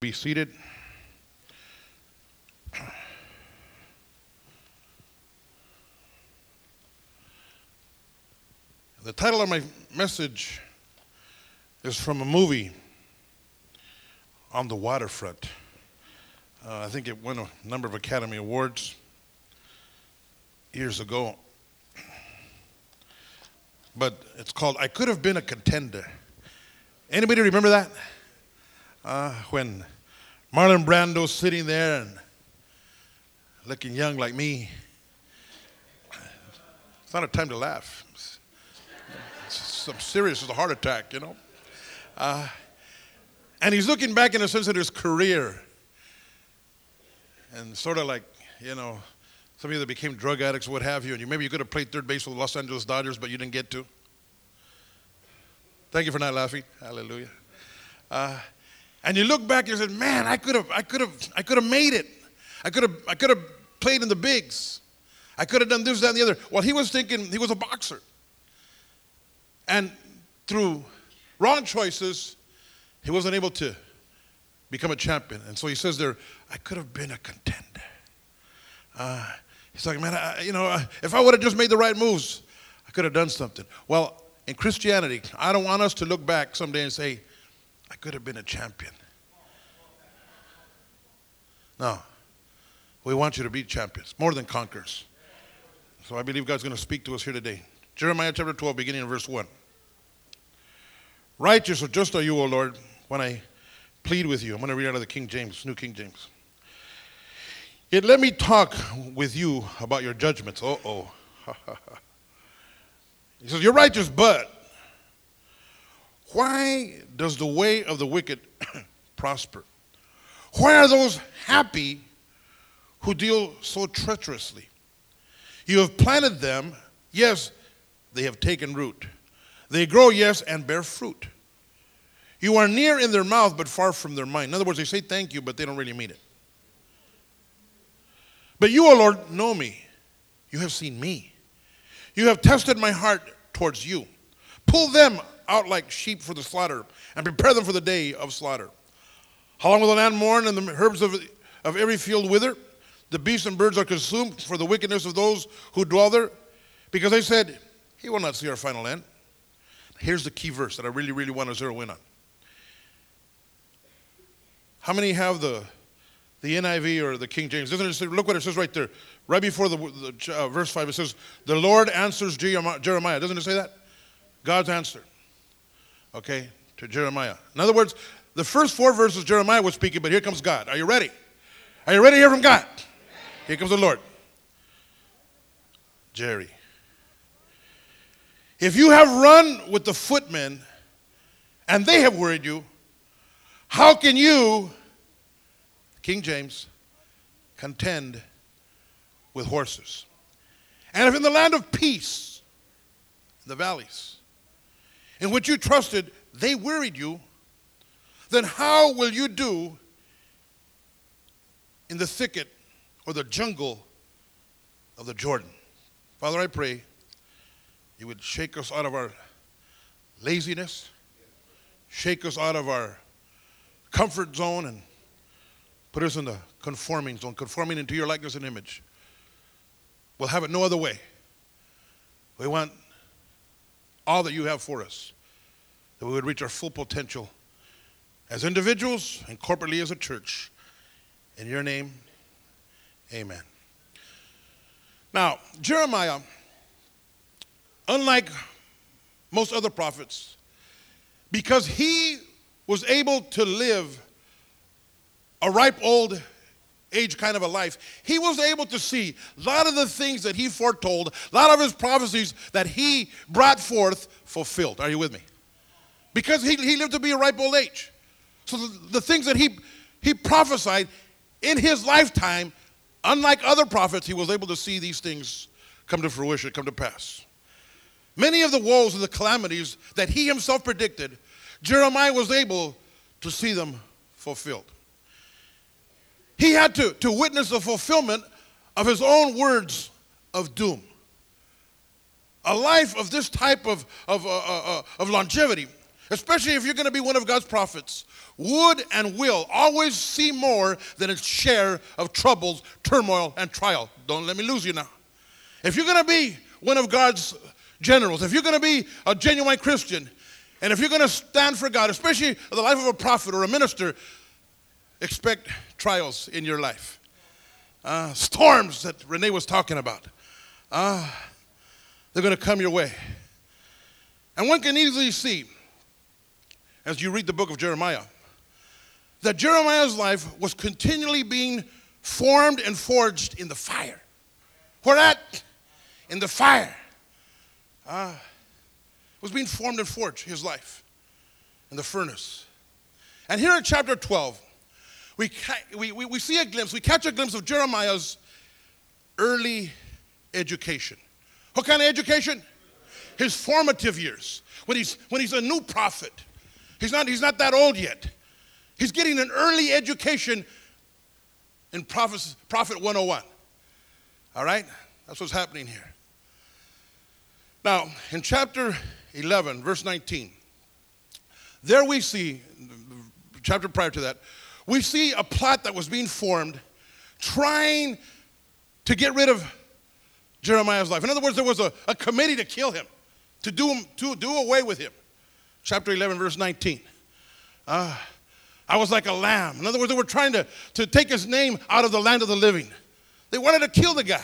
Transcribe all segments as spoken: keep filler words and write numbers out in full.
Be seated. The title of my message is from a movie on the waterfront. Uh, I think it won a number of Academy Awards years ago. But it's called I Could Have Been a Contender. Anybody remember that? Uh, when Marlon Brando's sitting there and looking young like me, it's not a time to laugh. It's, it's, it's serious, it's a heart attack, you know. Uh, and he's looking back in a sense at his career and sort of like, you know, some of you that became drug addicts, what have you, and you maybe you could have played third base with the Los Angeles Dodgers, but you didn't get to. Thank you for not laughing. Hallelujah. Uh, And you look back and you said, man, I could have, I could have, I could have made it. I could have, I could have played in the bigs. I could have done this, that, and the other. Well, he was thinking he was a boxer. And through wrong choices, he wasn't able to become a champion. And so he says there, I could have been a contender. Uh, he's like, man, I, you know, if I would have just made the right moves, I could have done something. Well, in Christianity, I don't want us to look back someday and say, I could have been a champion. No. We want you to be champions, more than conquerors. So I believe God's going to speak to us here today. Jeremiah chapter twelve, beginning in verse one. Righteous or just are you, O Lord, when I plead with you. I'm going to read out of the King James, New King James. Yet let me talk with you about your judgments. Uh-oh. He says, you're righteous, but why does the way of the wicked prosper? Why are those happy who deal so treacherously? You have planted them, yes, they have taken root. They grow, yes, and bear fruit. You are near in their mouth, but far from their mind. In other words, they say thank you, but they don't really mean it. But you, O Lord, know me. You have seen me. You have tested my heart towards you. Pull them out like sheep for the slaughter, and prepare them for the day of slaughter. How long will the land mourn, and the herbs of, of every field wither? The beasts and birds are consumed for the wickedness of those who dwell there, because they said, he will not see our final end. Here's the key verse that I really, really want to zero in on. How many have the, the N I V or the King James? Doesn't it say, look what it says right there. Right before the, the uh, verse five, it says, the Lord answers Jeremiah. Doesn't it say that? God's answer. Okay, to Jeremiah. In other words, the first four verses Jeremiah was speaking, but here comes God. Are you ready? Are you ready to hear from God? Here comes the Lord. Jerry. If you have run with the footmen and they have worried you, how can you, King James, contend with horses? And if in the land of peace, the valleys, in which you trusted, they worried you, then how will you do in the thicket or the jungle of the Jordan? Father, I pray you would shake us out of our laziness, shake us out of our comfort zone, and put us in the conforming zone, conforming into your likeness and image. We'll have it no other way. We want all that you have for us, that we would reach our full potential as individuals and corporately as a church. In your name, amen. Now, Jeremiah, unlike most other prophets, because he was able to live a ripe old age kind of a life, he was able to see a lot of the things that he foretold, a lot of his prophecies that he brought forth fulfilled. Are you with me? Because he, he lived to be a ripe old age. So the, the things that he, he prophesied in his lifetime, unlike other prophets, he was able to see these things come to fruition, come to pass. Many of the woes and the calamities that he himself predicted, Jeremiah was able to see them fulfilled. He had to, to witness the fulfillment of his own words of doom. A life of this type of, of, uh, uh, of longevity especially if you're going to be one of God's prophets, would and will always see more than its share of troubles, turmoil, and trial. Don't let me lose you now. If you're going to be one of God's generals, if you're going to be a genuine Christian, and if you're going to stand for God, especially the life of a prophet or a minister, expect trials in your life. Uh, storms that Renee was talking about. Uh, they're going to come your way. And one can easily see, as you read the book of Jeremiah, that Jeremiah's life was continually being formed and forged in the fire. Where at? In the fire. Uh, was being formed and forged, his life, in the furnace. And here in chapter twelve, we, ca we, we, we see a glimpse, we catch a glimpse of Jeremiah's early education. What kind of education? His formative years, when he's, when he's a new prophet. He's not, he's not that old yet. He's getting an early education in Prophet, Prophet one oh one. All right? That's what's happening here. Now, in chapter eleven, verse nineteen, there we see, chapter prior to that, we see a plot that was being formed trying to get rid of Jeremiah's life. In other words, there was a, a committee to kill him, to do, him, to do away with him. Chapter eleven, verse nineteen. Uh, I was like a lamb. In other words, they were trying to, to take his name out of the land of the living. They wanted to kill the guy.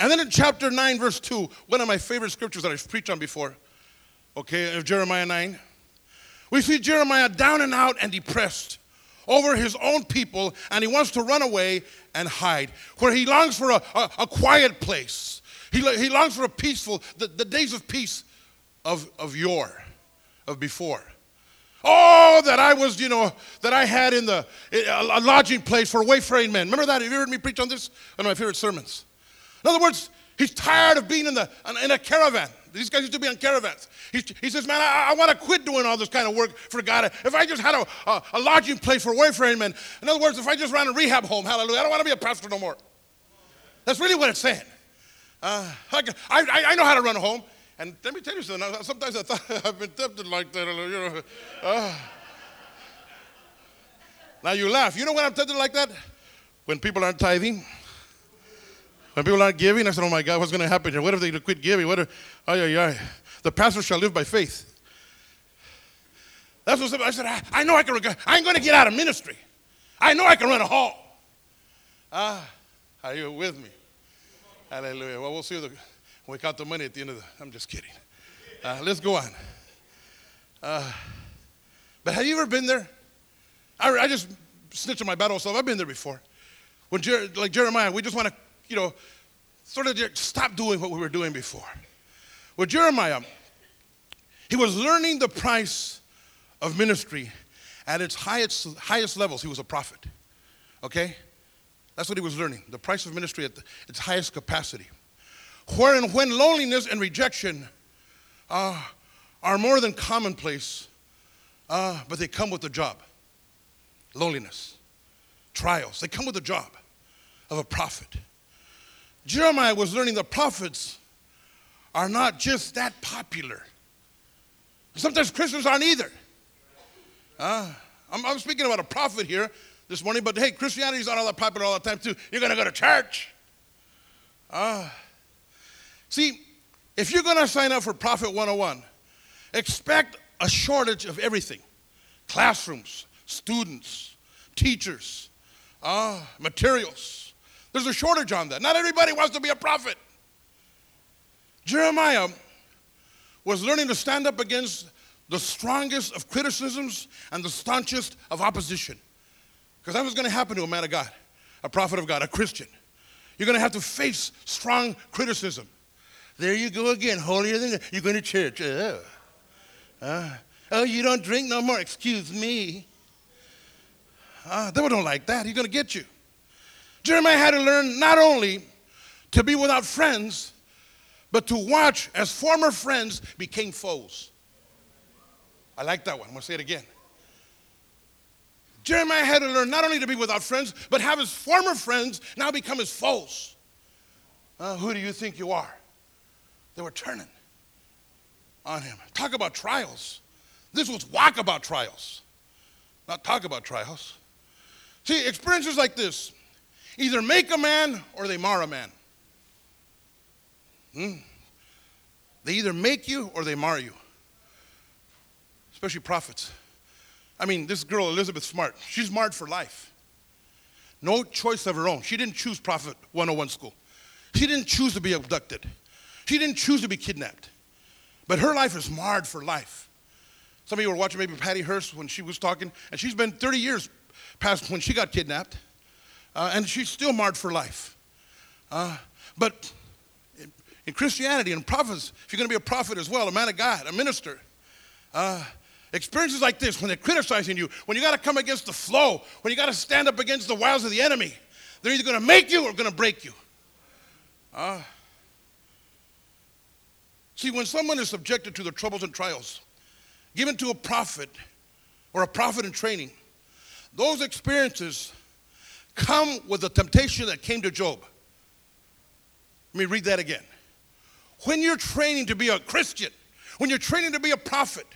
And then in chapter nine, verse two, one of my favorite scriptures that I've preached on before, okay, of Jeremiah nine, we see Jeremiah down and out and depressed over his own people, and he wants to run away and hide, where he longs for a, a, a quiet place. He, he longs for a peaceful, the, the days of peace of, of yore, of before. Oh, that I was, you know, that I had in the, a lodging place for wayfaring men. Remember that? Have you heard me preach on this? One of my favorite sermons. In other words, he's tired of being in, the, in a caravan. These guys used to be on caravans. He, he says, man, I, I want to quit doing all this kind of work for God. If I just had a, a, a lodging place for wayfaring men. In other words, if I just ran a rehab home, hallelujah, I don't want to be a pastor no more. That's really what it's saying. Uh, I, I, I know how to run a home. And let me tell you something. Sometimes I thought I've been tempted like that. You know. uh. Now you laugh. You know when I'm tempted like that? When people aren't tithing. When people aren't giving, I said, oh my God, what's going to happen here? What if they quit giving? What if, ay, ay, ay. The pastor shall live by faith. That's what I said, I, I know I can, I ain't going to get out of ministry. I know I can run a hall. Ah, are you with me? Hallelujah. Well, we'll see when we count the money at the end of the, I'm just kidding. Uh, let's go on. Uh, but have you ever been there? I, I just snitch on my battle self. I've been there before. When Jer, like Jeremiah, we just want to, you know, sort of stop doing what we were doing before. With Jeremiah, he was learning the price of ministry at its highest, highest levels. He was a prophet, okay? That's what he was learning, the price of ministry at the, its highest capacity. Where and when loneliness and rejection uh, are more than commonplace, uh, but they come with the job. Loneliness, trials, they come with the job of a prophet. Jeremiah was learning the prophets are not just that popular. Sometimes Christians aren't either. Uh, I'm, I'm speaking about a prophet here this morning, but hey, Christianity's not all that popular all the time too. You're going to go to church. Uh, see, if you're going to sign up for Prophet one oh one, expect a shortage of everything. Classrooms, students, teachers, uh, materials. There's a shortage on that. Not everybody wants to be a prophet. Jeremiah was learning to stand up against the strongest of criticisms and the staunchest of opposition. Because that was going to happen to a man of God, a prophet of God, a Christian. You're going to have to face strong criticism. There you go again, holier than God. You're going to church. Oh. Uh, oh, you don't drink no more. Excuse me. Uh, they don't like that. He's going to get you. Jeremiah had to learn not only to be without friends, but to watch as former friends became foes. I like that one. I'm going to say it again. Jeremiah had to learn not only to be without friends, but have his former friends now become his foes. Uh, who do you think you are? They were turning. on him. Talk about trials. This was walk about trials, not talk about trials. See, experiences like this either make a man or they mar a man. Hmm? They either make you or they mar you, especially prophets. I mean, this girl, Elizabeth Smart, she's marred for life. No choice of her own. She didn't choose Prophet one oh one school. She didn't choose to be abducted. She didn't choose to be kidnapped. But her life is marred for life. Some of you were watching maybe Patty Hearst when she was talking, and she's been thirty years past when she got kidnapped, uh, and she's still marred for life. Uh, but in Christianity and prophets, if you're going to be a prophet as well, a man of God, a minister, uh, experiences like this, when they're criticizing you, when you got to come against the flow, when you got to stand up against the wiles of the enemy, they're either going to make you or going to break you. Uh, see, when someone is subjected to the troubles and trials given to a prophet or a prophet in training, those experiences come with the temptation that came to Job. Let me read that again. When you're training to be a Christian, when you're training to be a prophet,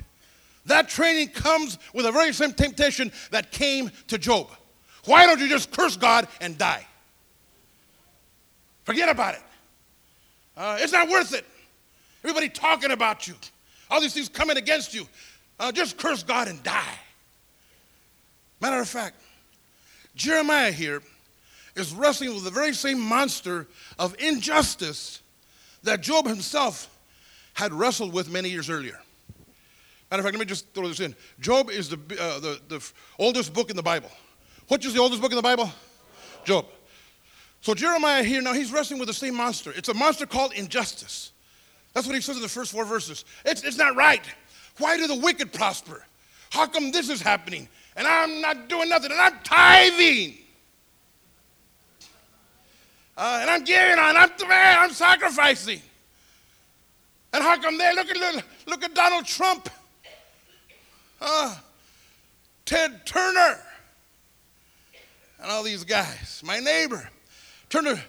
that training comes with the very same temptation that came to Job. Why don't you just curse God and die? Forget about it. Uh, it's not worth it. Everybody talking about you. All these things coming against you. Uh, just curse God and die. Matter of fact, Jeremiah here is wrestling with the very same monster of injustice that Job himself had wrestled with many years earlier. Matter of fact, let me just throw this in. Job is the, uh, the, the oldest book in the Bible. What is the oldest book in the Bible? Job. So Jeremiah here, now he's wrestling with the same monster. It's a monster called injustice. That's what he says in the first four verses. It's, it's not right. Why do the wicked prosper? How come this is happening? And I'm not doing nothing. And I'm tithing. Uh, and I'm giving. And I'm, man, I'm sacrificing. And how come they? Look at, look at Donald Trump. Uh, Ted Turner. And all these guys. My neighbor. Turn to,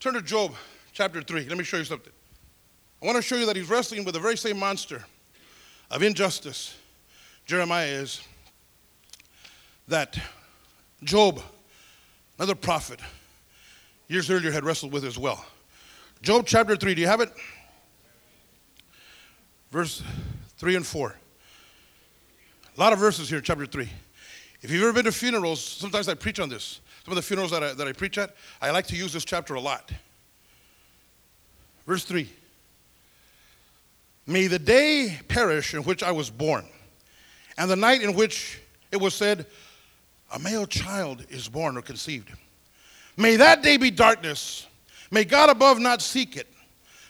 turn to Job chapter three. Let me show you something. I want to show you that he's wrestling with the very same monster of injustice Jeremiah is, that Job, another prophet, years earlier had wrestled with as well. Job chapter three, do you have it? Verse three and four. A lot of verses here in chapter three. If you've ever been to funerals, sometimes I preach on this. Some of the funerals that I, that I preach at, I like to use this chapter a lot. Verse three. May the day perish in which I was born, and the night in which it was said, a male child is born or conceived. May that day be darkness. May God above not seek it,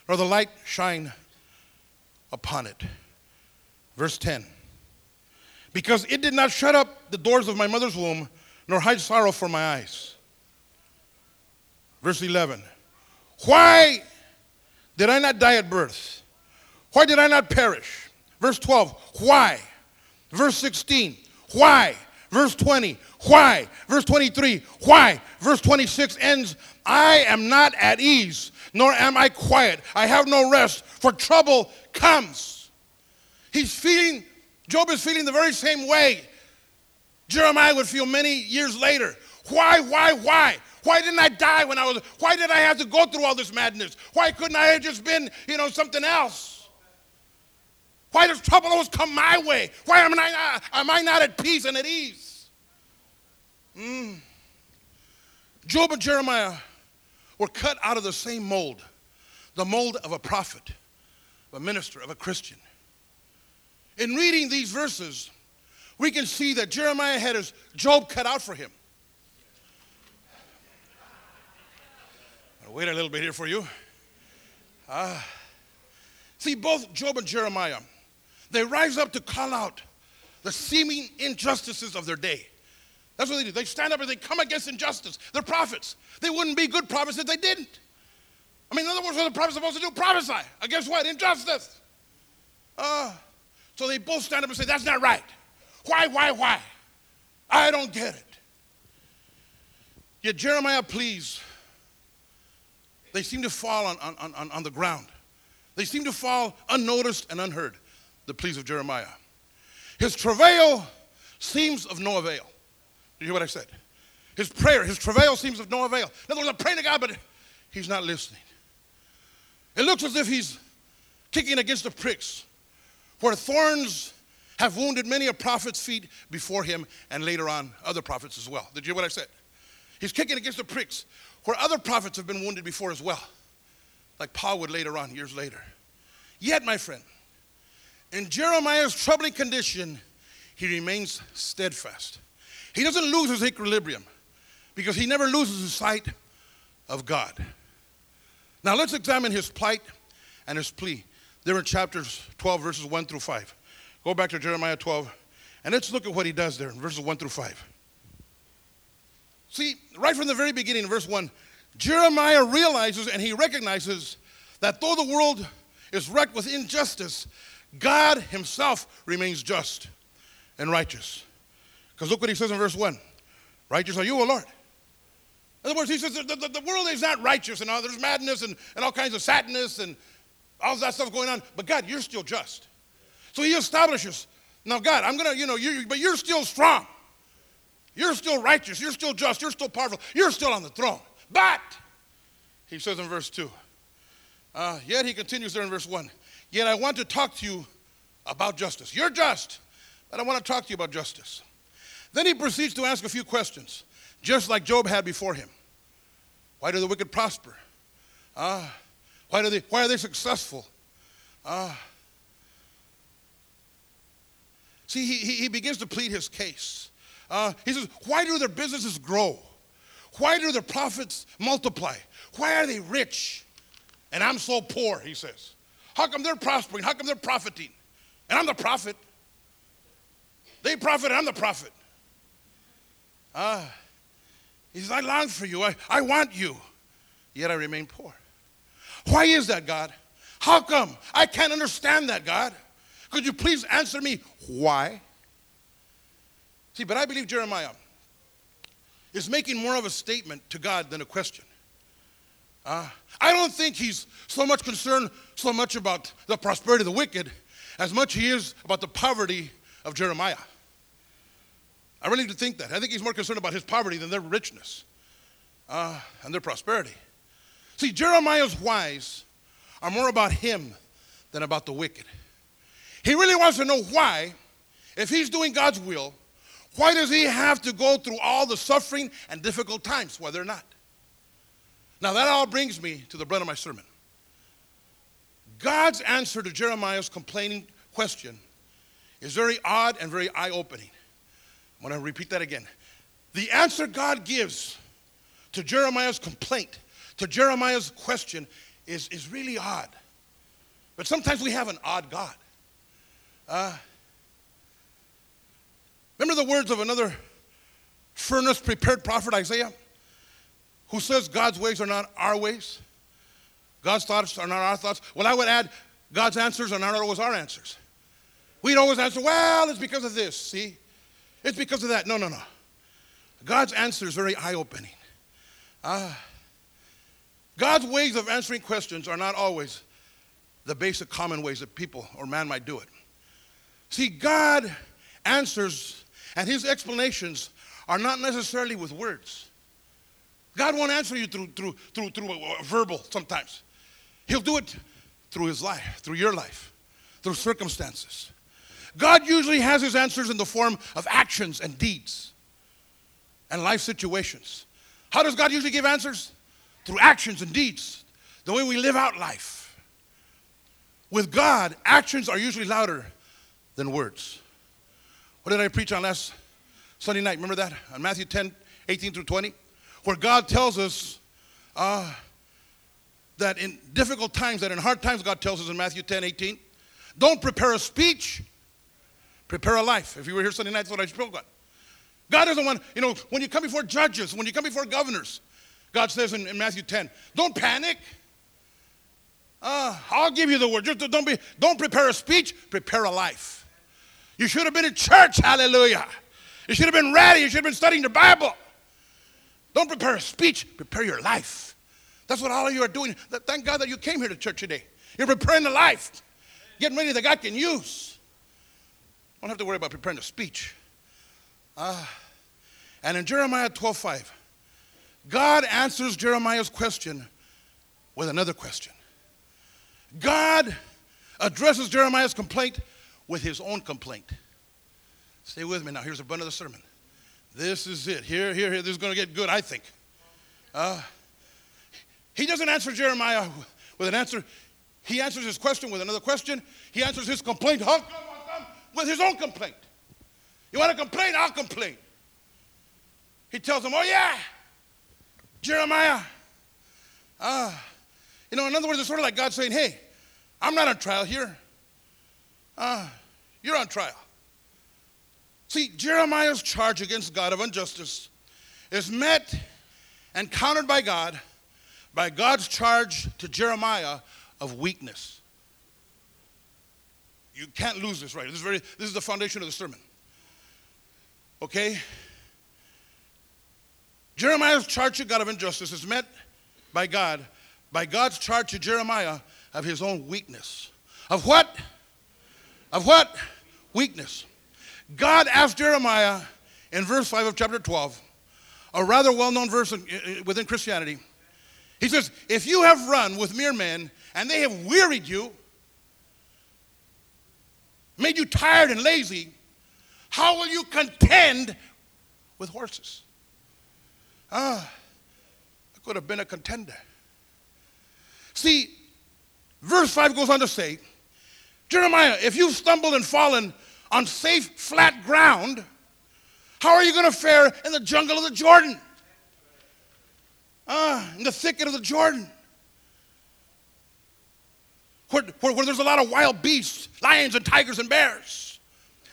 nor the light shine upon it. Verse ten. Because it did not shut up the doors of my mother's womb, nor hide sorrow from my eyes. Verse eleven. Why did I not die at birth? Why did I not perish? Verse twelve, why? Verse sixteen, why? Verse twenty, why? Verse twenty-three, why? Verse twenty-six ends, I am not at ease, nor am I quiet. I have no rest, for trouble comes. He's feeling, Job is feeling the very same way Jeremiah would feel many years later. Why, why, why? Why didn't I die when I was, why did I have to go through all this madness? Why couldn't I have just been, you know, something else? Why does trouble always come my way? Why am I not, am I not at peace and at ease? Mm. Job and Jeremiah were cut out of the same mold, the mold of a prophet, of a minister, of a Christian. In reading these verses, we can see that Jeremiah had his Job cut out for him. I'll wait a little bit here for you. Uh, see, both Job and Jeremiah, they rise up to call out the seeming injustices of their day. That's what they do. They stand up and they come against injustice. They're prophets. They wouldn't be good prophets if they didn't. I mean, in other words, what are the prophets supposed to do? Prophesy. Against what? Injustice. Uh, so they both stand up and say, that's not right. Why, why, why? I don't get it. Yet Jeremiah pleads. They seem to fall on, on, on, on the ground. They seem to fall unnoticed and unheard, the pleas of Jeremiah. His travail seems of no avail. Do you hear what I said? His prayer, his travail seems of no avail. In other words, I'm praying to God, but he's not listening. It looks as if he's kicking against the pricks, where thorns have wounded many a prophet's feet before him, and later on, other prophets as well. Did you hear what I said? He's kicking against the pricks, where other prophets have been wounded before as well, like Paul would later on, years later. Yet, my friend, in Jeremiah's troubling condition, he remains steadfast. He doesn't lose his equilibrium, because he never loses his sight of God. Now, let's examine his plight and his plea. They're in chapters twelve, verses one through five. Go back to Jeremiah twelve, and let's look at what he does there in verses one through five. See, right from the very beginning, in verse one, Jeremiah realizes and he recognizes that though the world is wrecked with injustice, God himself remains just and righteous. Because look what he says in verse one. Righteous are you, O Lord. In other words, he says the, the, the world is not righteous, and all, there's madness and, and all kinds of sadness and all that stuff going on. But God, you're still just. So he establishes, now God, I'm going to, you know, you, but you're still strong. You're still righteous. You're still just. You're still powerful. You're still on the throne. But, he says in verse two, uh, yet he continues there in verse one, yet I want to talk to you about justice. You're just, but I want to talk to you about justice. Then he proceeds to ask a few questions, just like Job had before him. Why do the wicked prosper? Uh, why, do they, why are they successful? Uh, see, he, he begins to plead his case. Uh, he says, why do their businesses grow? Why do their profits multiply? Why are they rich? And I'm so poor, he says. How come they're prospering? How come they're profiting? And I'm the prophet. They profit and I'm the prophet. Ah, uh, he says, I long for you. I, I want you. Yet I remain poor. Why is that, God? How come? I can't understand that, God. Could you please answer me why? See, but I believe Jeremiah is making more of a statement to God than a question. Uh, I don't think he's so much concerned so much about the prosperity of the wicked as much he is about the poverty of Jeremiah. I really do think that. I think he's more concerned about his poverty than their richness uh, and their prosperity. See, Jeremiah's whys are more about him than about the wicked. He really wants to know why, if he's doing God's will, why does he have to go through all the suffering and difficult times? Whether or not. Now that all brings me to the brunt of my sermon. God's answer to Jeremiah's complaining question is very odd and very eye-opening. I'm going to repeat that again. The answer God gives to Jeremiah's complaint, to Jeremiah's question, is, is really odd. But sometimes we have an odd God. Uh, Remember the words of another furnace-prepared prophet, Isaiah, who says God's ways are not our ways. God's thoughts are not our thoughts. Well, I would add, God's answers are not always our answers. We'd always answer, well, it's because of this, see? It's because of that. No, no, no. God's answer is very eye-opening. Ah, God's ways of answering questions are not always the basic common ways that people or man might do it. See, God answers and his explanations are not necessarily with words. God won't answer you through, through, through, through a verbal sometimes. He'll do it through his life, through your life, through circumstances. God usually has his answers in the form of actions and deeds and life situations. How does God usually give answers? Through actions and deeds, the way we live out life. With God, actions are usually louder than words. What did I preach on last Sunday night? Remember that? On Matthew ten, eighteen through twenty, where God tells us uh, that in difficult times, that in hard times, God tells us in Matthew ten, eighteen, don't prepare a speech, prepare a life. If you were here Sunday night, that's what I spoke on. God doesn't want, you know, when you come before judges, when you come before governors, God says in, in Matthew ten, don't panic. Uh, I'll give you the word. Just don't be, don't prepare a speech, prepare a life. You should have been in church, hallelujah. You should have been ready. You should have been studying the Bible. Don't prepare a speech. Prepare your life. That's what all of you are doing. Thank God that you came here to church today. You're preparing the life, getting ready that God can use. Don't have to worry about preparing the speech. Uh, and in Jeremiah twelve five, God answers Jeremiah's question with another question. God addresses Jeremiah's complaint with his own complaint. Stay with me now. Here's the brunt of the sermon. This is it. Here, here, here. This is going to get good, I think. Uh, he doesn't answer Jeremiah with an answer. He answers his question with another question. He answers his complaint how come, how come, with his own complaint. You want to complain? I'll complain. He tells him, oh, yeah, Jeremiah. Uh, you know, in other words, it's sort of like God saying, hey, I'm not on trial here. Uh, you're on trial. See, Jeremiah's charge against God of injustice is met and countered by God, by God's charge to Jeremiah of weakness. You can't lose this, right? This is, very, this is the foundation of the sermon. Okay? Jeremiah's charge to God of injustice is met by God, by God's charge to Jeremiah of his own weakness. Of what? Of what? Weakness. God asked Jeremiah in verse five of chapter twelve, a rather well-known verse within Christianity. He says, if you have run with mere men and they have wearied you, made you tired and lazy, how will you contend with horses? Ah, I could have been a contender. See, verse five goes on to say, Jeremiah, if you've stumbled and fallen on safe, flat ground, how are you going to fare in the jungle of the Jordan? Ah, in the thicket of the Jordan, where, where, where there's a lot of wild beasts, lions and tigers and bears,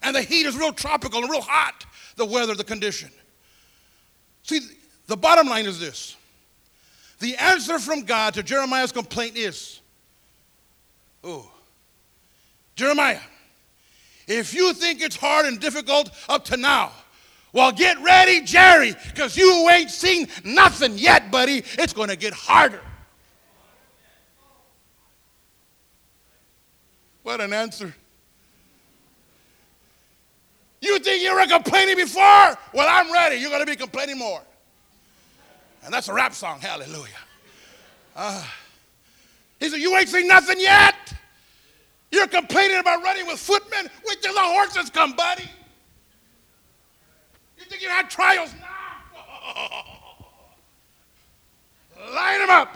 and the heat is real tropical and real hot, the weather, the condition. See, the bottom line is this. The answer from God to Jeremiah's complaint is, oh, Jeremiah, if you think it's hard and difficult up to now, well, get ready, Jerry, because you ain't seen nothing yet, buddy. It's going to get harder. What an answer. You think you were complaining before? Well, I'm ready. You're going to be complaining more. And that's a rap song, hallelujah. Uh, he said, you ain't seen nothing yet. You're complaining about running with footmen? Wait till the horses come, buddy. You think you had trials? No. Line them up.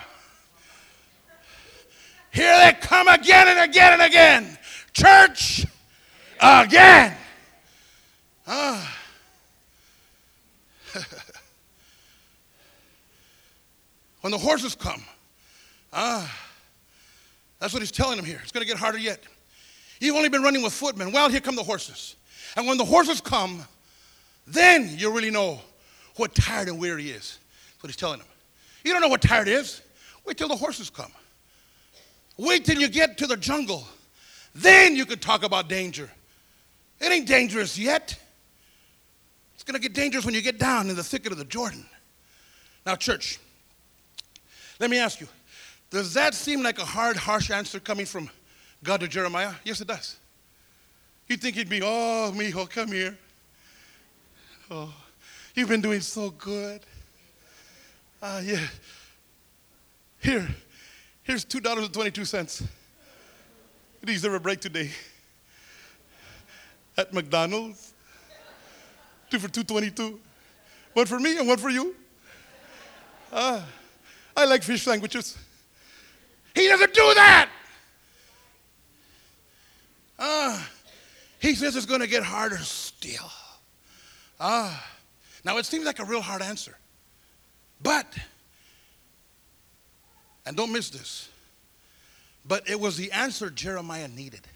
Here they come again and again and again. Church, again. Ah. When the horses come, ah. That's what he's telling him here. It's going to get harder yet. You've only been running with footmen. Well, here come the horses. And when the horses come, then you really know what tired and weary is. That's what he's telling him. You don't know what tired is. Wait till the horses come. Wait till you get to the jungle. Then you can talk about danger. It ain't dangerous yet. It's going to get dangerous when you get down in the thicket of the Jordan. Now, church, let me ask you. Does that seem like a hard, harsh answer coming from God to Jeremiah? Yes, it does. You'd think he'd be, oh, mijo, come here. Oh, you've been doing so good. Ah, uh, yeah. Here, here's two dollars and twenty-two cents. You deserve a break today. At McDonald's, two for two twenty-two. One for me and one for you. Ah, uh, I like fish sandwiches. He doesn't do that. Uh, he says it's going to get harder still. Uh, now, it seems like a real hard answer. But, and don't miss this, but it was the answer Jeremiah needed.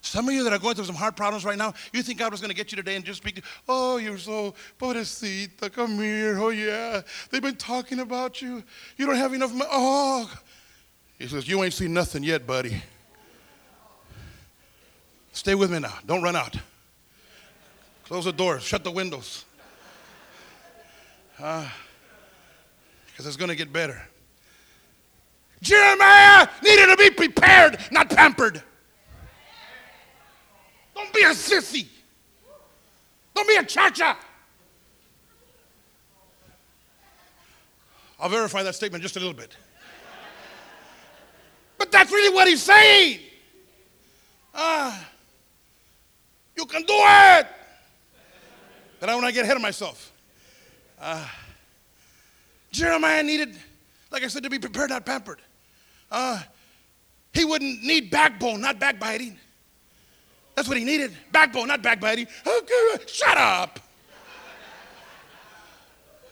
Some of you that are going through some hard problems right now, you think God was going to get you today and just speak to you. Oh, you're so pobrecita, come here. Oh, yeah. They've been talking about you. You don't have enough money. Oh, he says, you ain't seen nothing yet, buddy. Stay with me now. Don't run out. Close the doors. Shut the windows. Because uh, it's going to get better. Jeremiah needed to be prepared, not pampered. Don't be a sissy. Don't be a cha-cha. I'll verify that statement just a little bit. But that's really what he's saying. Uh, you can do it. But I don't want to get ahead of myself. Uh, Jeremiah needed, like I said, to be prepared, not pampered. Uh, he wouldn't need backbone, not backbiting. That's what he needed. Backbone, not backbiting. Okay, shut up.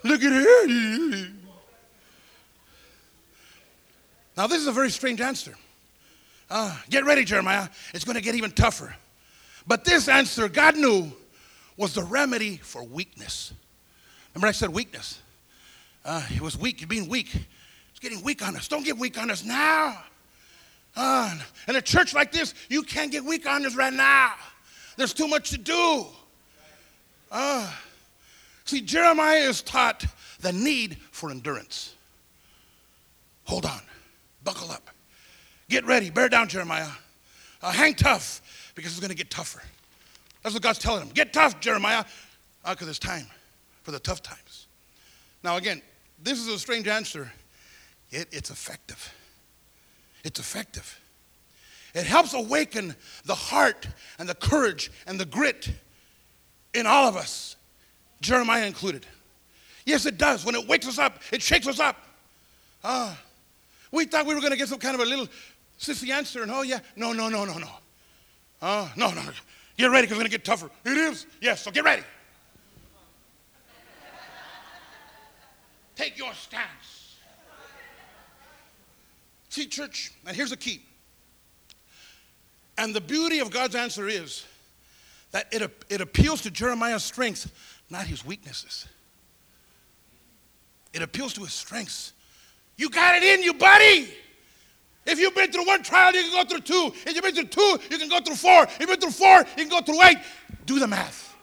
Look at here. Now, this is a very strange answer. Uh, get ready, Jeremiah. It's going to get even tougher. But this answer, God knew, was the remedy for weakness. Remember I said weakness. Uh, it was weak. You're being weak. It's getting weak on us. Don't get weak on us now. Uh, in a church like this, you can't get weak on us right now. There's too much to do. Uh, see, Jeremiah is taught the need for endurance. Hold on. Buckle up. Get ready. Bear down, Jeremiah. Uh, hang tough, because it's going to get tougher. That's what God's telling him. Get tough, Jeremiah, because uh, it's time for the tough times. Now, again, this is a strange answer, yet it's effective. It's effective. It helps awaken the heart and the courage and the grit in all of us, Jeremiah included. Yes, it does. When it wakes us up, it shakes us up. Ah. Uh, We thought we were going to get some kind of a little sissy answer, and oh, yeah, no, no, no, no, no. Uh, no, no, no. Get ready, because it's going to get tougher. It is? Yes, so get ready. Take your stance. See, church, and here's the key. And the beauty of God's answer is that it, it appeals to Jeremiah's strengths, not his weaknesses. It appeals to his strengths. You got it in you, buddy. If you've been through one trial, you can go through two. If you've been through two, you can go through four. If you've been through four, you can go through eight. Do the math.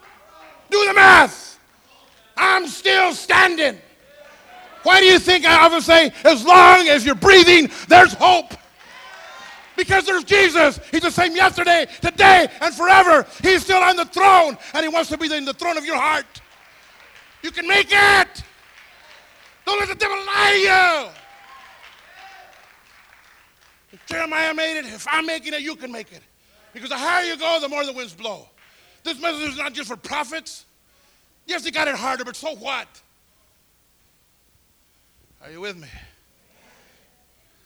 Do the math. I'm still standing. Why do you think I often say, as long as you're breathing, there's hope? Because there's Jesus. He's the same yesterday, today, and forever. He's still on the throne, and he wants to be in the throne of your heart. You can make it. Don't let the devil lie to you. If Jeremiah made it, if I'm making it, you can make it. Because the higher you go, the more the winds blow. This message is not just for prophets. Yes, he got it harder, but so what? Are you with me?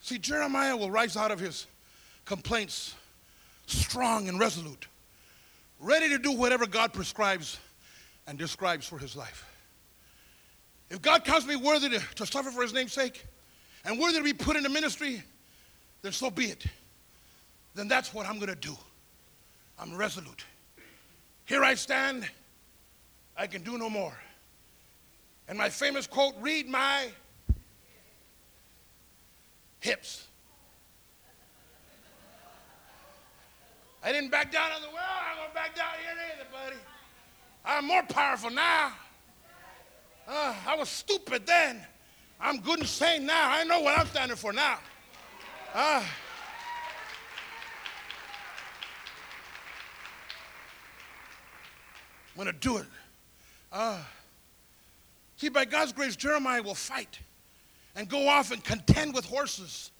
See, Jeremiah will rise out of his complaints strong and resolute, ready to do whatever God prescribes and describes for his life. If God counts me worthy to, to suffer for his name's sake and worthy to be put into ministry, then so be it. Then that's what I'm going to do. I'm resolute. Here I stand. I can do no more. And my famous quote, read my hips. I didn't back down on the world. I'm going to back down here either, buddy. I'm more powerful now. Uh, I was stupid then. I'm good and sane now. I know what I'm standing for now. Uh, I'm going to do it. Uh, see, by God's grace, Jeremiah will fight and go off and contend with horses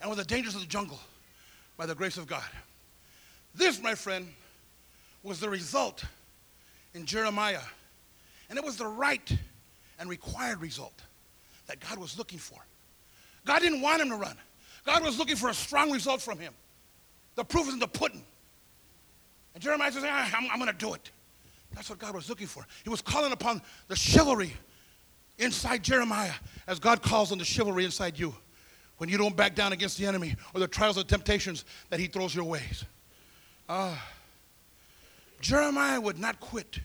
and with the dangers of the jungle by the grace of God. This, my friend, was the result in Jeremiah. And it was the right and required result that God was looking for. God didn't want him to run. God was looking for a strong result from him. The proof is in the pudding. And Jeremiah says, I'm, I'm going to do it. That's what God was looking for. He was calling upon the chivalry inside Jeremiah, as God calls on the chivalry inside you, when you don't back down against the enemy or the trials and temptations that he throws your ways. Uh, Jeremiah would not quit,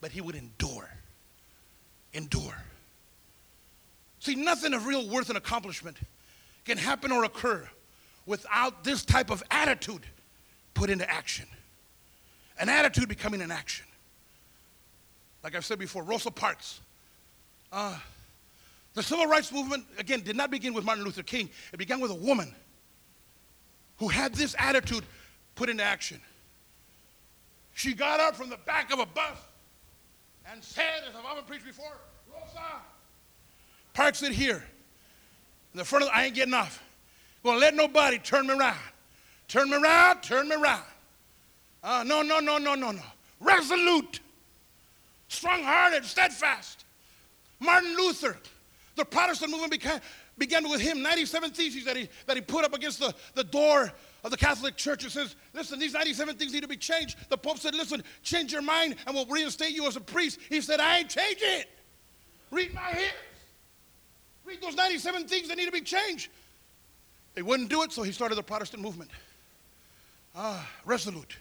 but he would endure. Endure. See, nothing of real worth and accomplishment can happen or occur without this type of attitude put into action. An attitude becoming an action. Like I've said before, Rosa Parks, uh, The civil rights movement, again, did not begin with Martin Luther King. It began with a woman who had this attitude put into action. She got up from the back of a bus and said, as I've often preached before, Rosa Parks it here. In the front of the, I ain't getting off. Well, let nobody turn me around. Turn me around, turn me around. Uh, no, no, no, no, no, no. Resolute, strong-hearted, steadfast. Martin Luther, the Protestant movement began, began with him, ninety-seven theses that he, that he put up against the, the door of the Catholic Church. It says, listen, these ninety-seven things need to be changed. The Pope said, listen, change your mind and we'll reinstate you as a priest. He said, I ain't changing it. Read my hands. Read those ninety-seven things that need to be changed. They wouldn't do it, so he started the Protestant movement. Ah, resolute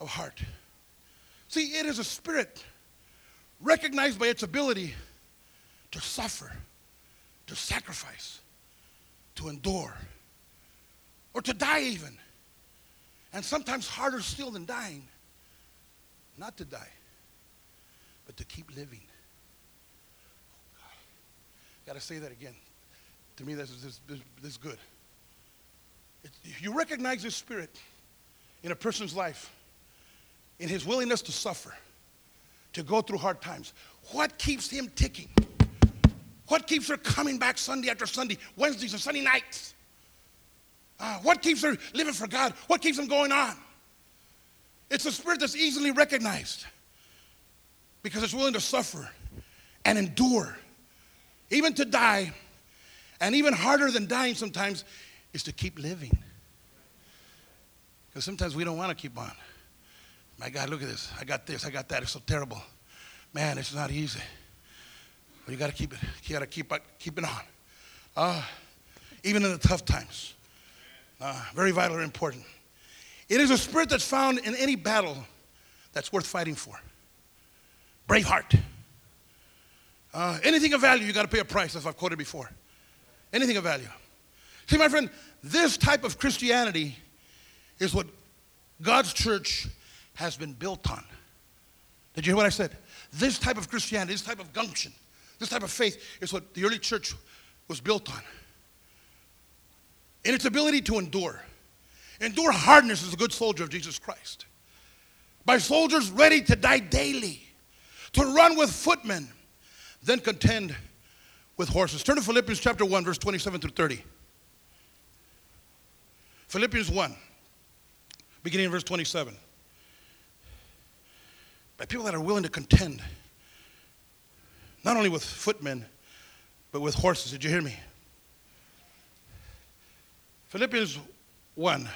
of heart. See, it is a spirit recognized by its ability to suffer, to sacrifice, to endure, or to die even. And sometimes harder still than dying, not to die, but to keep living. Oh, God. Gotta say that again. To me, this is this, this, this good. It, you recognize this spirit in a person's life, in his willingness to suffer, to go through hard times. What keeps him ticking? What keeps her coming back Sunday after Sunday, Wednesdays and Sunday nights? Uh, what keeps her living for God? What keeps him going on? It's a spirit that's easily recognized because it's willing to suffer and endure. Even to die, and even harder than dying sometimes, is to keep living. Because sometimes we don't want to keep on. My God, look at this. I got this. I got that. It's so terrible. Man, it's not easy. But you got to keep it. You got to keep, keep it on. Uh, even in the tough times. Uh, very vital and important. It is a spirit that's found in any battle that's worth fighting for. Brave heart. Uh, anything of value, you got to pay a price, as I've quoted before. Anything of value. See, my friend, this type of Christianity is what God's church has been built on. Did you hear what I said? This type of Christianity, this type of gumption, this type of faith is what the early church was built on. In its ability to endure. Endure hardness as a good soldier of Jesus Christ. By soldiers ready to die daily, to run with footmen, then contend with horses. Turn to Philippians chapter one, verse twenty-seven through thirty. Philippians one, beginning in verse twenty-seven. By people that are willing to contend, not only with footmen, but with horses. Did you hear me? Philippians one,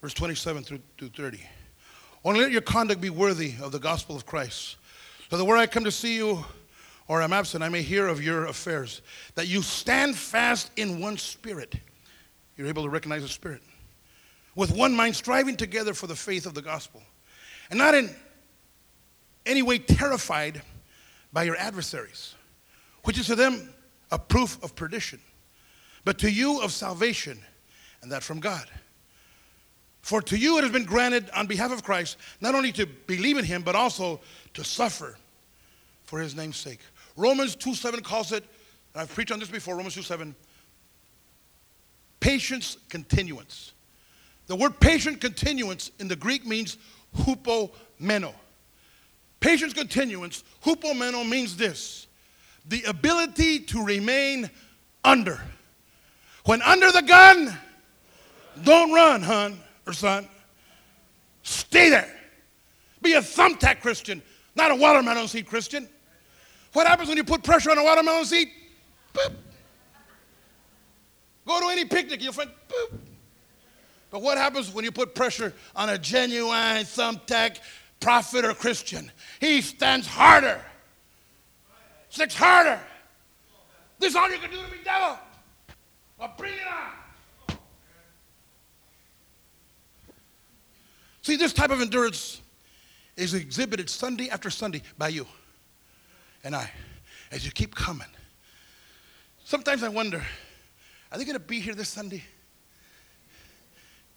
verse twenty-seven through, through thirty. Only let your conduct be worthy of the gospel of Christ, so that where I come to see you or am absent, I may hear of your affairs, that you stand fast in one spirit. You're able to recognize the spirit. With one mind, striving together for the faith of the gospel, and not in any way terrified by your adversaries, which is to them a proof of perdition, but to you of salvation, and that from God. For to you it has been granted on behalf of Christ, not only to believe in him, but also to suffer for his name's sake. Romans two seven calls it, and I've preached on this before, Romans two seven, patience continuance. The word patient continuance in the Greek means hupomeno. Patience continuance, hupomeno, means this: the ability to remain under. When under the gun, don't run, hun, or son. Stay there. Be a thumbtack Christian, not a watermelon seed Christian. What happens when you put pressure on a watermelon seed? Boop. Go to any picnic, you'll find, boop. But what happens when you put pressure on a genuine thumbtack prophet or Christian? He stands harder. Sticks harder. This is all you can do to me, devil. Well, bring it on. See, this type of endurance is exhibited Sunday after Sunday by you and I, as you keep coming. Sometimes I wonder, are they going to be here this Sunday?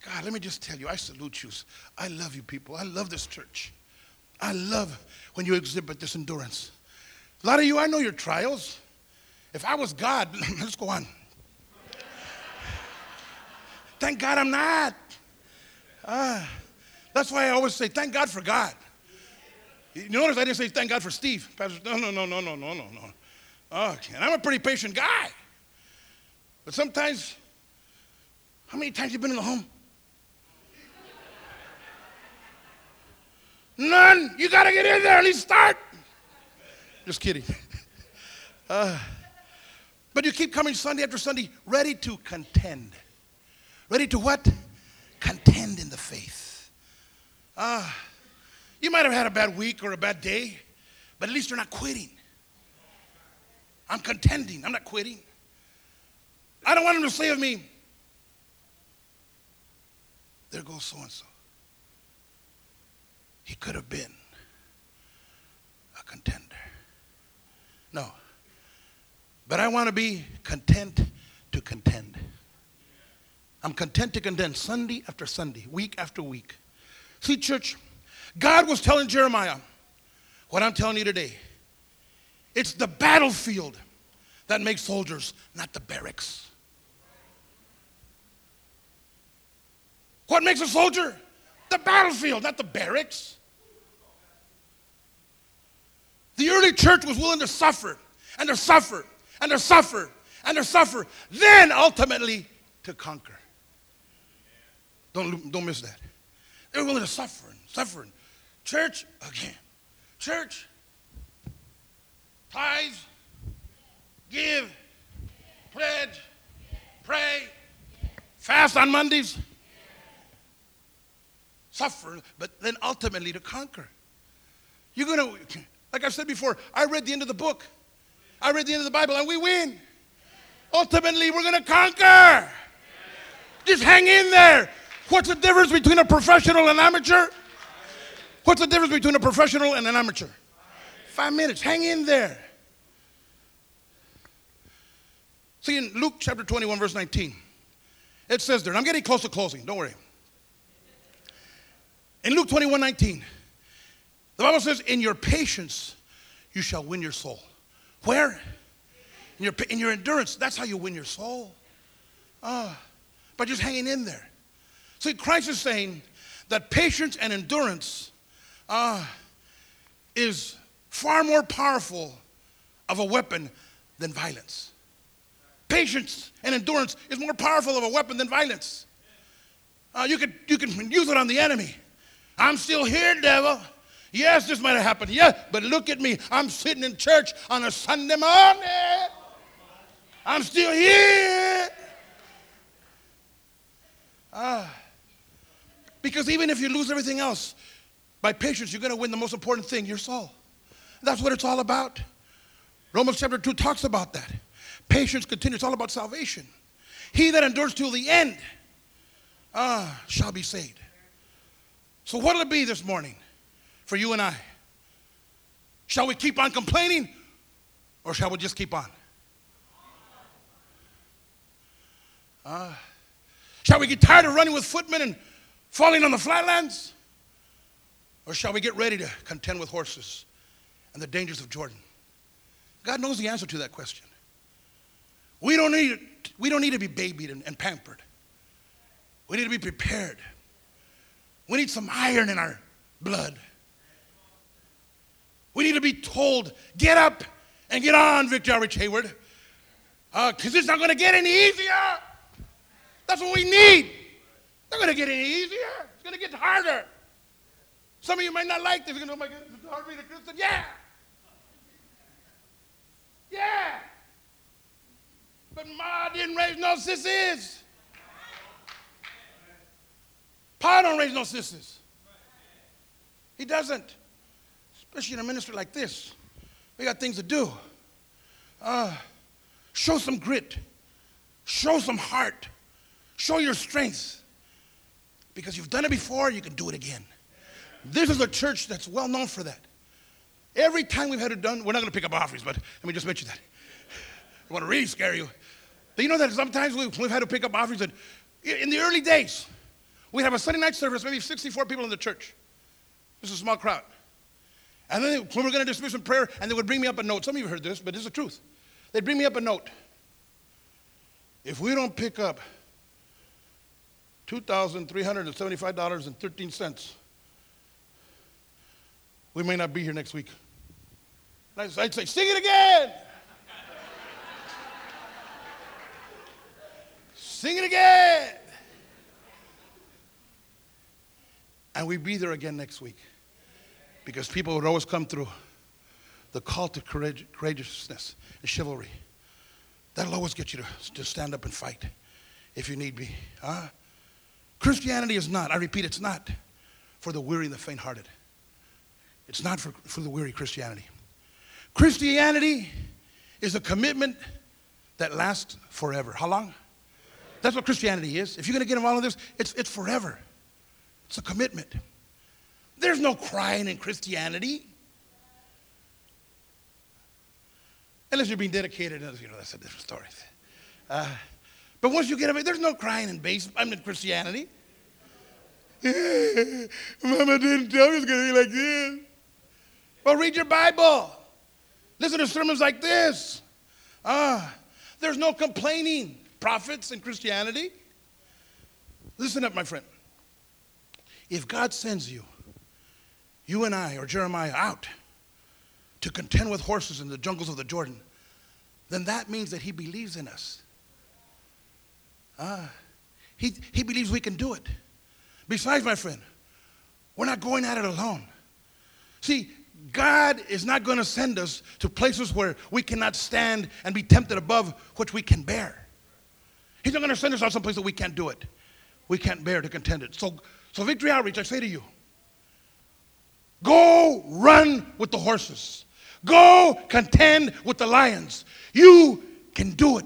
God, let me just tell you, I salute you. I love you people. I love this church. I love when you exhibit this endurance. A lot of you, I know your trials. If I was God, let's go on. Thank God I'm not. Uh, that's why I always say, thank God for God. You notice I didn't say thank God for Steve. No, no, no, no, no, no, no, no. Okay. And I'm a pretty patient guy. But sometimes, how many times have you been in the home? None. You got to get in there and at least start. Just kidding. Uh, but you keep coming Sunday after Sunday, ready to contend. Ready to what? Contend in the faith. Uh, you might have had a bad week or a bad day, but at least you're not quitting. I'm contending. I'm not quitting. I don't want them to say of me, there goes so-and-so. He could have been a contender. No. But I want to be content to contend. I'm content to contend Sunday after Sunday, week after week. See, church, God was telling Jeremiah what I'm telling you today. It's the battlefield that makes soldiers, not the barracks. What makes a soldier? The battlefield, not the barracks. The early church was willing to suffer, and to suffer, and to suffer, and to suffer, then ultimately to conquer. Don't, don't miss that. They were willing to suffer, and suffer. And church, again. Church, tithes, give, pledge, pray, fast on Mondays. Suffer, but then ultimately to conquer. You're going to, like I've said before, I read the end of the book. I read the end of the Bible, and we win. Ultimately, we're going to conquer. Just hang in there. What's the difference between a professional and an amateur? What's the difference between a professional and an amateur? Five minutes. Hang in there. See, in Luke chapter twenty-one, verse nineteen, it says there, and I'm getting close to closing. Don't worry. In Luke twenty-one nineteen, the Bible says, in your patience, you shall win your soul. Where? In your, in your endurance. That's how you win your soul. Uh, by just hanging in there. See, Christ is saying that patience and endurance uh, is far more powerful of a weapon than violence. Patience and endurance is more powerful of a weapon than violence. Uh, you can, you can use it on the enemy. I'm still here, devil. Yes, this might have happened. Yeah, but look at me. I'm sitting in church on a Sunday morning. I'm still here. Ah. Because even if you lose everything else, by patience, you're going to win the most important thing, your soul. That's what it's all about. Romans chapter two talks about that. Patience continues. It's all about salvation. He that endures till the end ah, shall be saved. So what will it be this morning for you and I? Shall we keep on complaining or shall we just keep on? Uh, shall we get tired of running with footmen and falling on the flatlands? Or shall we get ready to contend with horses and the dangers of Jordan? God knows the answer to that question. We don't need, we don't need to be babied and, and pampered. We need to be prepared. We need some iron in our blood. We need to be told, get up and get on, Victory Outreach Hayward, because uh, it's not going to get any easier. That's what we need. It's not going to get any easier. It's going to get harder. Some of you might not like this. You're going to go, oh my God, it's hard to be a Christian. Yeah. Yeah. But Ma didn't raise no sissies. Pa don't raise no sisters. He doesn't. Especially in a ministry like this. We got things to do. Uh, show some grit. Show some heart. Show your strength. Because you've done it before, you can do it again. This is a church that's well known for that. Every time we've had it done, we're not going to pick up offerings, but let me just mention that. I want to really scare you. But you know that sometimes we've had to pick up offerings that, in the early days, we'd have a Sunday night service, maybe sixty-four people in the church. This is a small crowd. And then they, when we were going to dismiss in prayer, and they would bring me up a note. Some of you heard this, but this is the truth. They'd bring me up a note. If we don't pick up two thousand three hundred seventy-five dollars and thirteen cents, we may not be here next week. And I'd say, sing it again. Sing it again. And we'd be there again next week, because people would always come through. The call to courage, courageousness and chivalry. That'll always get you to, to stand up and fight if you need be. Huh? Christianity is not, I repeat, it's not for the weary and the faint-hearted. It's not for, for the weary Christianity. Christianity is a commitment that lasts forever. How long? That's what Christianity is. If you're going to get involved in this, it's, it's forever. It's a commitment. There's no crying in Christianity. Unless you're being dedicated, you know, that's a different story. Uh, but once you get away, there's no crying in base, I mean, Christianity. Mama didn't tell me it's going to be like this. Well, read your Bible. Listen to sermons like this. Uh, there's no complaining, prophets, in Christianity. Listen up, my friend. If God sends you, you and I, or Jeremiah, out to contend with horses in the jungles of the Jordan, then that means that he believes in us. Uh, he, he believes we can do it. Besides, my friend, we're not going at it alone. See, God is not going to send us to places where we cannot stand and be tempted above which we can bear. He's not going to send us out someplace that we can't do it. We can't bear to contend it. So, so Victory Outreach, I say to you, go run with the horses. Go contend with the lions. You can do it.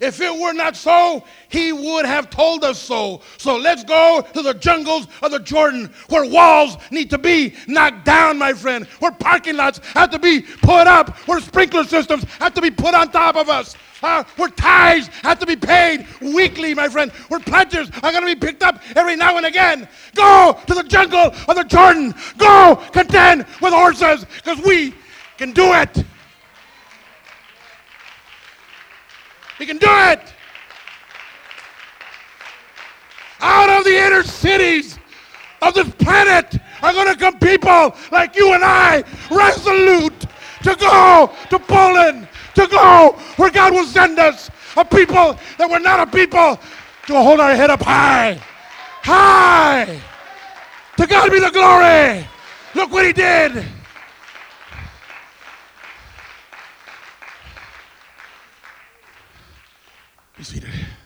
If it were not so, he would have told us so. So let's go to the jungles of the Jordan, where walls need to be knocked down, my friend, where parking lots have to be put up, where sprinkler systems have to be put on top of us, uh, where tithes have to be paid weekly, my friend, where planters are going to be picked up every now and again. Go to the jungle of the Jordan. Go contend with horses, because we can do it. We can do it. Out of the inner cities of this planet are going to come people like you and I, resolute to go to Poland, to go where God will send us, a people that we're not a people to hold our head up high, high. To God be the glory. Look what he did. Be seated.